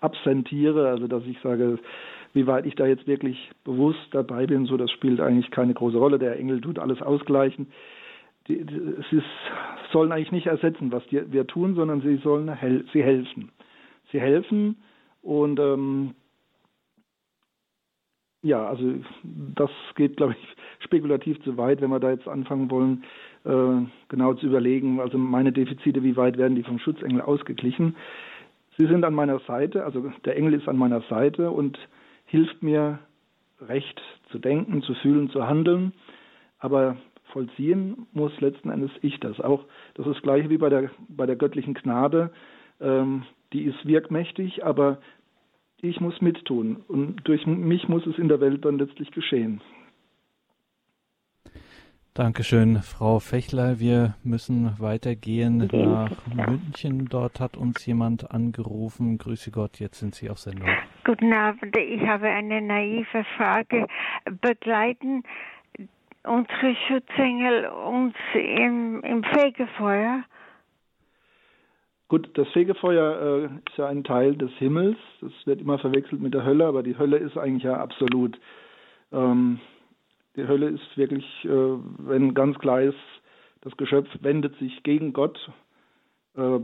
absentiere, also dass ich sage, wie weit ich da jetzt wirklich bewusst dabei bin, so das spielt eigentlich keine große Rolle. Der Engel tut alles ausgleichen. Die, die, es ist, sollen eigentlich nicht ersetzen, was die, wir tun, sondern sie sollen hel- sie helfen. Sie helfen und ähm, ja, also das geht, glaube ich, spekulativ zu weit, wenn wir da jetzt anfangen wollen, äh, genau zu überlegen, also meine Defizite, wie weit werden die vom Schutzengel ausgeglichen. Sie sind an meiner Seite, also der Engel ist an meiner Seite und hilft mir, recht zu denken, zu fühlen, zu handeln, aber vollziehen muss letzten Endes ich das. Auch das ist das Gleiche wie bei der, bei der göttlichen Gnade. Ähm, die ist wirkmächtig, aber ich muss mittun und durch mich muss es in der Welt dann letztlich geschehen. Dankeschön, Frau Fechler. Wir müssen weitergehen nach München. Dort hat uns jemand angerufen. Grüße Gott, jetzt sind Sie auf Sendung. Guten Abend, ich habe eine naive Frage. Begleiten unsere Schutzengel uns im, im Fegefeuer? Gut, das Fegefeuer äh, ist ja ein Teil des Himmels. Das wird immer verwechselt mit der Hölle, aber die Hölle ist eigentlich ja absolut. Ähm, Die Hölle ist wirklich, wenn ganz klar ist, das Geschöpf wendet sich gegen Gott.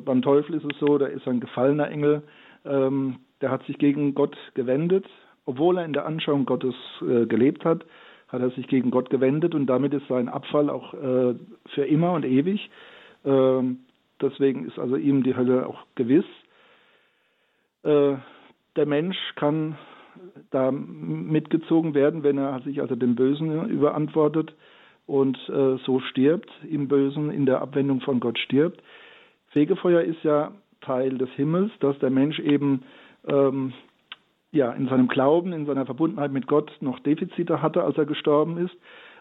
Beim Teufel ist es so, da ist ein gefallener Engel, der hat sich gegen Gott gewendet. Obwohl er in der Anschauung Gottes gelebt hat, hat er sich gegen Gott gewendet und damit ist sein Abfall auch für immer und ewig. Deswegen ist also ihm die Hölle auch gewiss. Der Mensch kann da mitgezogen werden, wenn er sich also dem Bösen überantwortet und äh, so stirbt, im Bösen, in der Abwendung von Gott stirbt. Fegefeuer ist ja Teil des Himmels, dass der Mensch eben ähm, ja, in seinem Glauben, in seiner Verbundenheit mit Gott noch Defizite hatte, als er gestorben ist,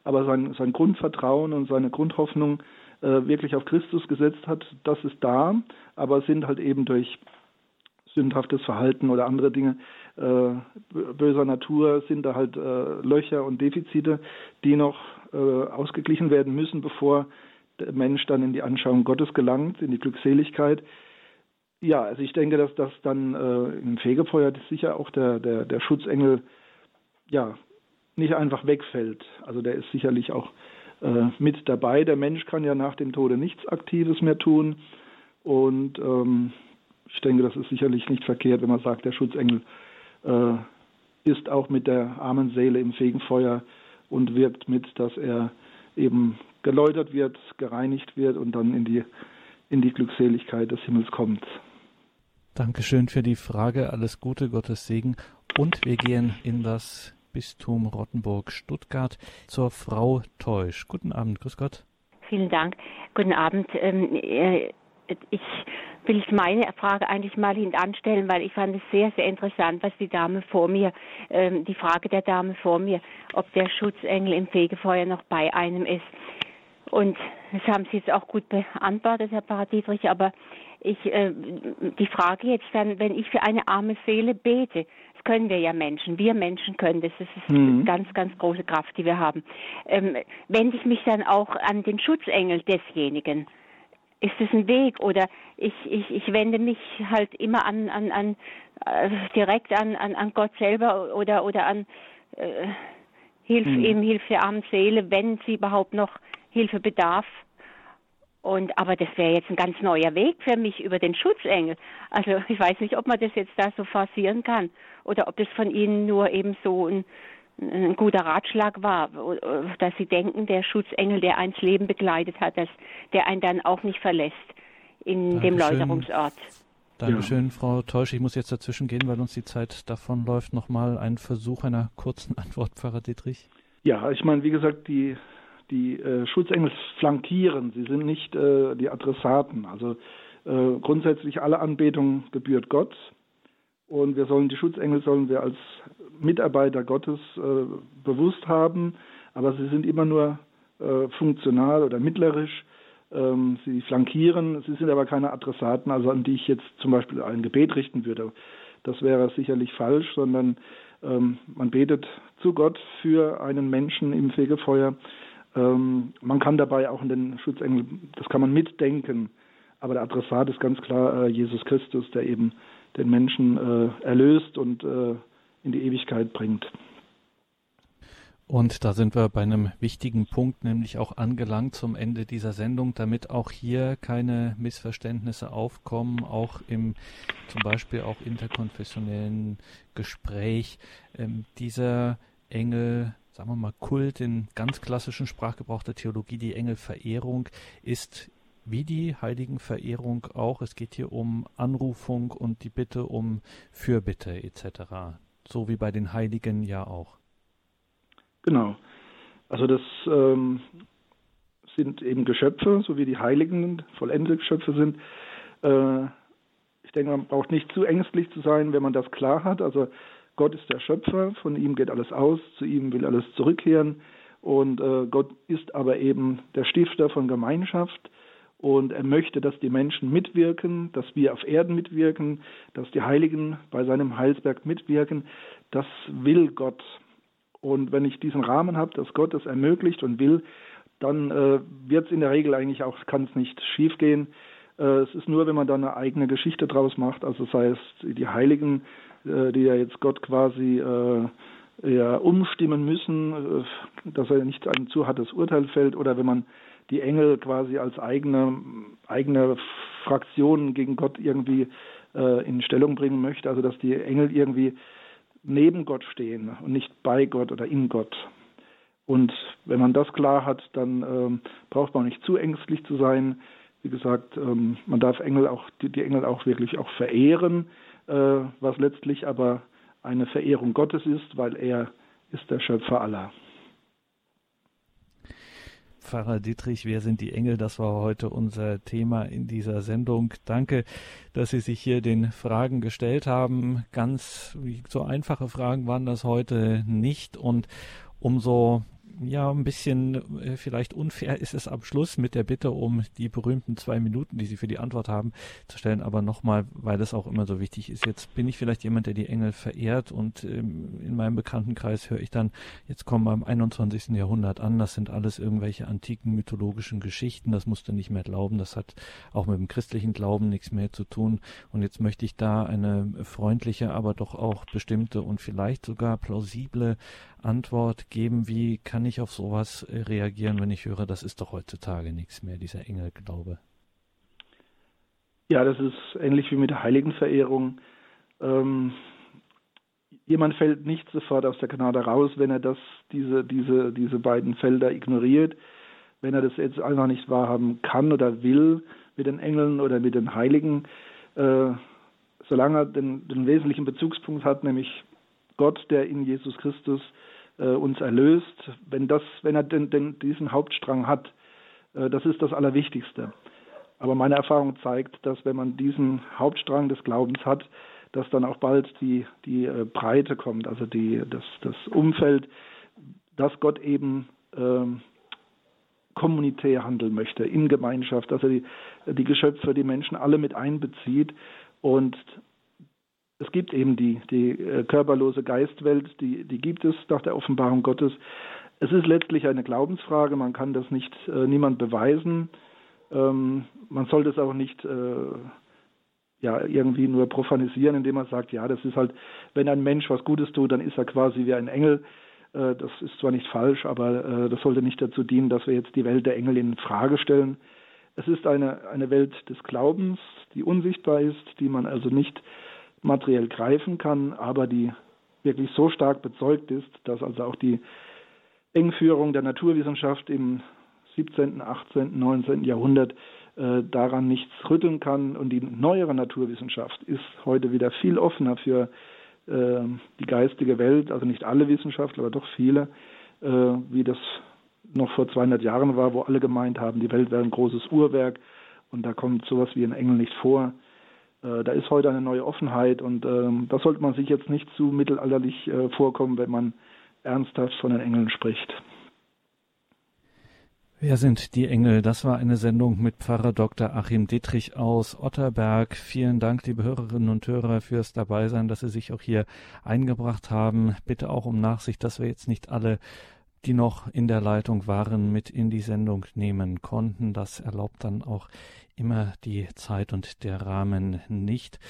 aber sein, sein Grundvertrauen und seine Grundhoffnung äh, wirklich auf Christus gesetzt hat, das ist da, aber sind halt eben durch sündhaftes Verhalten oder andere Dinge äh, böser Natur sind da halt äh, Löcher und Defizite, die noch äh, ausgeglichen werden müssen, bevor der Mensch dann in die Anschauung Gottes gelangt, in die Glückseligkeit. Ja, also ich denke, dass das dann äh, im Fegefeuer sicher auch der, der, der Schutzengel ja nicht einfach wegfällt. Also der ist sicherlich auch äh, mit dabei. Der Mensch kann ja nach dem Tode nichts Aktives mehr tun und ähm, ich denke, das ist sicherlich nicht verkehrt, wenn man sagt, der Schutzengel äh, ist auch mit der armen Seele im Fegefeuer und wirkt mit, dass er eben geläutert wird, gereinigt wird und dann in die, in die Glückseligkeit des Himmels kommt. Dankeschön für die Frage. Alles Gute, Gottes Segen. Und wir gehen in das Bistum Rottenburg-Stuttgart zur Frau Teusch. Guten Abend, grüß Gott. Vielen Dank. Guten Abend. Ähm, äh, ich... will ich meine Frage eigentlich mal hintanstellen, weil ich fand es sehr, sehr interessant, was die Dame vor mir, ähm, die Frage der Dame vor mir, ob der Schutzengel im Fegefeuer noch bei einem ist. Und das haben Sie jetzt auch gut beantwortet, Herr Pfarrer Dittrich, aber ich, äh, die Frage jetzt dann, wenn ich für eine arme Seele bete, das können wir ja Menschen, wir Menschen können das, das ist mhm. eine ganz, ganz große Kraft, die wir haben, ähm, wende ich mich dann auch an den Schutzengel desjenigen? Ist es ein Weg oder ich, ich, ich wende mich halt immer an, an, an direkt an, an, an Gott selber oder, oder an äh, Hilfe, hm. eben Hilfe der armen Seele, wenn sie überhaupt noch Hilfe bedarf. Und, aber das wäre jetzt ein ganz neuer Weg für mich über den Schutzengel. Also ich weiß nicht, ob man das jetzt da so forcieren kann oder ob das von Ihnen nur eben so ein, ein guter Ratschlag war, dass Sie denken, der Schutzengel, der eins Leben begleitet hat, dass der einen dann auch nicht verlässt in Dankeschön. Dem Läuterungsort. Dankeschön, ja. Frau Teusch. Ich muss jetzt dazwischen gehen, weil uns die Zeit davonläuft. Nochmal ein Versuch einer kurzen Antwort, Pfarrer Dittrich. Ja, ich meine, wie gesagt, die, die äh, Schutzengel flankieren. Sie sind nicht äh, die Adressaten. Also äh, grundsätzlich alle Anbetung gebührt Gott. Und wir sollen die Schutzengel sollen wir als Mitarbeiter Gottes äh, bewusst haben, aber sie sind immer nur äh, funktional oder mittlerisch. Ähm, sie flankieren, sie sind aber keine Adressaten, also an die ich jetzt zum Beispiel ein Gebet richten würde. Das wäre sicherlich falsch, sondern ähm, man betet zu Gott für einen Menschen im Fegefeuer. Ähm, man kann dabei auch in den Schutzengel, das kann man mitdenken, aber der Adressat ist ganz klar äh, Jesus Christus, der eben den Menschen äh, erlöst und äh, in die Ewigkeit bringt. Und da sind wir bei einem wichtigen Punkt, nämlich auch angelangt zum Ende dieser Sendung, damit auch hier keine Missverständnisse aufkommen, auch im zum Beispiel auch interkonfessionellen Gespräch. Ähm, dieser Engel, sagen wir mal Kult, in ganz klassischen Sprachgebrauch der Theologie, die Engelverehrung ist wie die Heiligenverehrung auch. Es geht hier um Anrufung und die Bitte um Fürbitte et cetera, so wie bei den Heiligen ja auch. Genau. Also das ähm, sind eben Geschöpfe, so wie die Heiligen vollendete Geschöpfe sind. Äh, ich denke, man braucht nicht zu ängstlich zu sein, wenn man das klar hat. Also Gott ist der Schöpfer, von ihm geht alles aus, zu ihm will alles zurückkehren. Und äh, Gott ist aber eben der Stifter von Gemeinschaft. Und er möchte, dass die Menschen mitwirken, dass wir auf Erden mitwirken, dass die Heiligen bei seinem Heilswerk mitwirken. Das will Gott. Und wenn ich diesen Rahmen habe, dass Gott das ermöglicht und will, dann äh, wird es in der Regel eigentlich auch, kann es nicht schief gehen. Äh, es ist nur, wenn man da eine eigene Geschichte draus macht. Also das heißt, die Heiligen, äh, die ja jetzt Gott quasi äh, ja, umstimmen müssen, äh, dass er nicht ein zu hartes Urteil fällt, oder wenn man die Engel quasi als eigene, eigene Fraktion gegen Gott irgendwie äh, in Stellung bringen möchte. Also dass die Engel irgendwie neben Gott stehen und nicht bei Gott oder in Gott. Und wenn man das klar hat, dann ähm, braucht man auch nicht zu ängstlich zu sein. Wie gesagt, ähm, man darf Engel auch die, die Engel auch wirklich auch verehren, äh, was letztlich aber eine Verehrung Gottes ist, weil er ist der Schöpfer aller. Pfarrer Dittrich, wer sind die Engel? Das war heute unser Thema in dieser Sendung. Danke, dass Sie sich hier den Fragen gestellt haben. Ganz so einfache Fragen waren das heute nicht, und umso ja ein bisschen vielleicht unfair ist es am Schluss mit der Bitte um die berühmten zwei Minuten, die Sie für die Antwort haben, zu stellen. Aber nochmal, weil das auch immer so wichtig ist. Jetzt bin ich vielleicht jemand, der die Engel verehrt, und ähm, in meinem Bekanntenkreis höre ich dann, jetzt kommen wir im einundzwanzigsten Jahrhundert an, das sind alles irgendwelche antiken mythologischen Geschichten, das musst du nicht mehr glauben, das hat auch mit dem christlichen Glauben nichts mehr zu tun, und jetzt möchte ich da eine freundliche, aber doch auch bestimmte und vielleicht sogar plausible Antwort geben. Wie kann ich auf sowas reagieren, wenn ich höre, das ist doch heutzutage nichts mehr, dieser Engelglaube? Ja, das ist ähnlich wie mit der Heiligenverehrung. Ähm, jemand fällt nicht sofort aus der Gnade raus, wenn er das, diese, diese, diese beiden Felder ignoriert. Wenn er das jetzt einfach nicht wahrhaben kann oder will mit den Engeln oder mit den Heiligen, äh, solange er den, den wesentlichen Bezugspunkt hat, nämlich Gott, der in Jesus Christus uns erlöst, wenn das, wenn er den, den, diesen Hauptstrang hat, äh, das ist das Allerwichtigste. Aber meine Erfahrung zeigt, dass wenn man diesen Hauptstrang des Glaubens hat, dass dann auch bald die, die äh, Breite kommt, also die, das, das Umfeld, dass Gott eben ähm, kommunitär handeln möchte, in Gemeinschaft, dass er die, die Geschöpfe, die Menschen alle mit einbezieht. Und es gibt eben die, die körperlose Geistwelt, die, die gibt es nach der Offenbarung Gottes. Es ist letztlich eine Glaubensfrage, man kann das nicht äh, niemand beweisen. Ähm, man sollte es auch nicht äh, ja, irgendwie nur profanisieren, indem man sagt, ja, das ist halt, wenn ein Mensch was Gutes tut, dann ist er quasi wie ein Engel. Äh, das ist zwar nicht falsch, aber äh, das sollte nicht dazu dienen, dass wir jetzt die Welt der Engel in Frage stellen. Es ist eine, eine Welt des Glaubens, die unsichtbar ist, die man also nicht materiell greifen kann, aber die wirklich so stark bezeugt ist, dass also auch die Engführung der Naturwissenschaft im siebzehnten, achtzehnten, neunzehnten Jahrhundert äh, daran nichts rütteln kann. Und die neuere Naturwissenschaft ist heute wieder viel offener für äh, die geistige Welt, also nicht alle Wissenschaftler, aber doch viele, äh, wie das noch vor zweihundert Jahren war, wo alle gemeint haben, die Welt wäre ein großes Uhrwerk und da kommt sowas wie ein Engel nicht vor. Da ist heute eine neue Offenheit, und ähm, da sollte man sich jetzt nicht zu mittelalterlich äh, vorkommen, wenn man ernsthaft von den Engeln spricht. Wer sind die Engel? Das war eine Sendung mit Pfarrer Doktor Achim Dittrich aus Otterberg. Vielen Dank, liebe Hörerinnen und Hörer, fürs Dabeisein, dass Sie sich auch hier eingebracht haben. Bitte auch um Nachsicht, dass wir jetzt nicht alle, die noch in der Leitung waren, mit in die Sendung nehmen konnten. Das erlaubt dann auch immer die Zeit und der Rahmen nicht.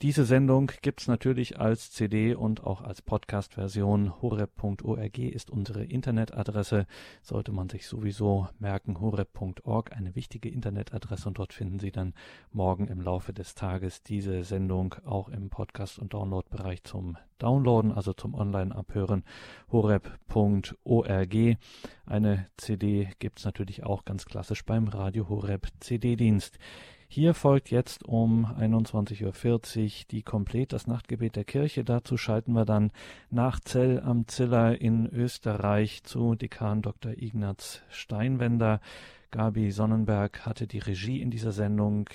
Diese Sendung gibt's natürlich als C D und auch als Podcast-Version. horeb punkt org ist unsere Internetadresse. Sollte man sich sowieso merken, horeb punkt org, eine wichtige Internetadresse. Und dort finden Sie dann morgen im Laufe des Tages diese Sendung auch im Podcast- und Download-Bereich zum Downloaden, also zum Online-Abhören, horeb punkt org. Eine C D gibt's natürlich auch ganz klassisch beim Radio Horeb C D-Dienst. Hier folgt jetzt um einundzwanzig Uhr vierzig die Komplet, das Nachtgebet der Kirche. Dazu schalten wir dann nach Zell am Ziller in Österreich zu Dekan Doktor Ignaz Steinwender. Gabi Sonnenberg hatte die Regie in dieser Sendung.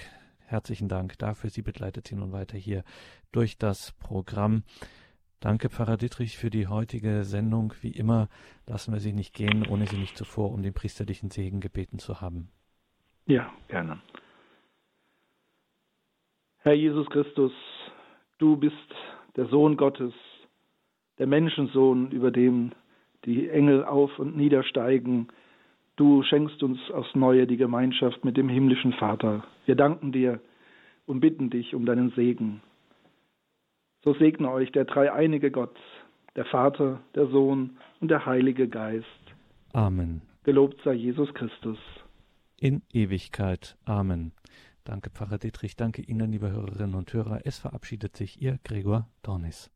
Herzlichen Dank dafür. Sie begleitet Sie nun weiter hier durch das Programm. Danke, Pfarrer Dittrich, für die heutige Sendung. Wie immer lassen wir Sie nicht gehen, ohne Sie nicht zuvor um den priesterlichen Segen gebeten zu haben. Ja, gerne. Herr Jesus Christus, du bist der Sohn Gottes, der Menschensohn, über dem die Engel auf- und niedersteigen. Du schenkst uns aufs Neue die Gemeinschaft mit dem himmlischen Vater. Wir danken dir und bitten dich um deinen Segen. So segne euch der dreieinige Gott, der Vater, der Sohn und der Heilige Geist. Amen. Gelobt sei Jesus Christus. In Ewigkeit. Amen. Danke, Pfarrer Dittrich. Danke Ihnen, liebe Hörerinnen und Hörer. Es verabschiedet sich Ihr Gregor Dornis.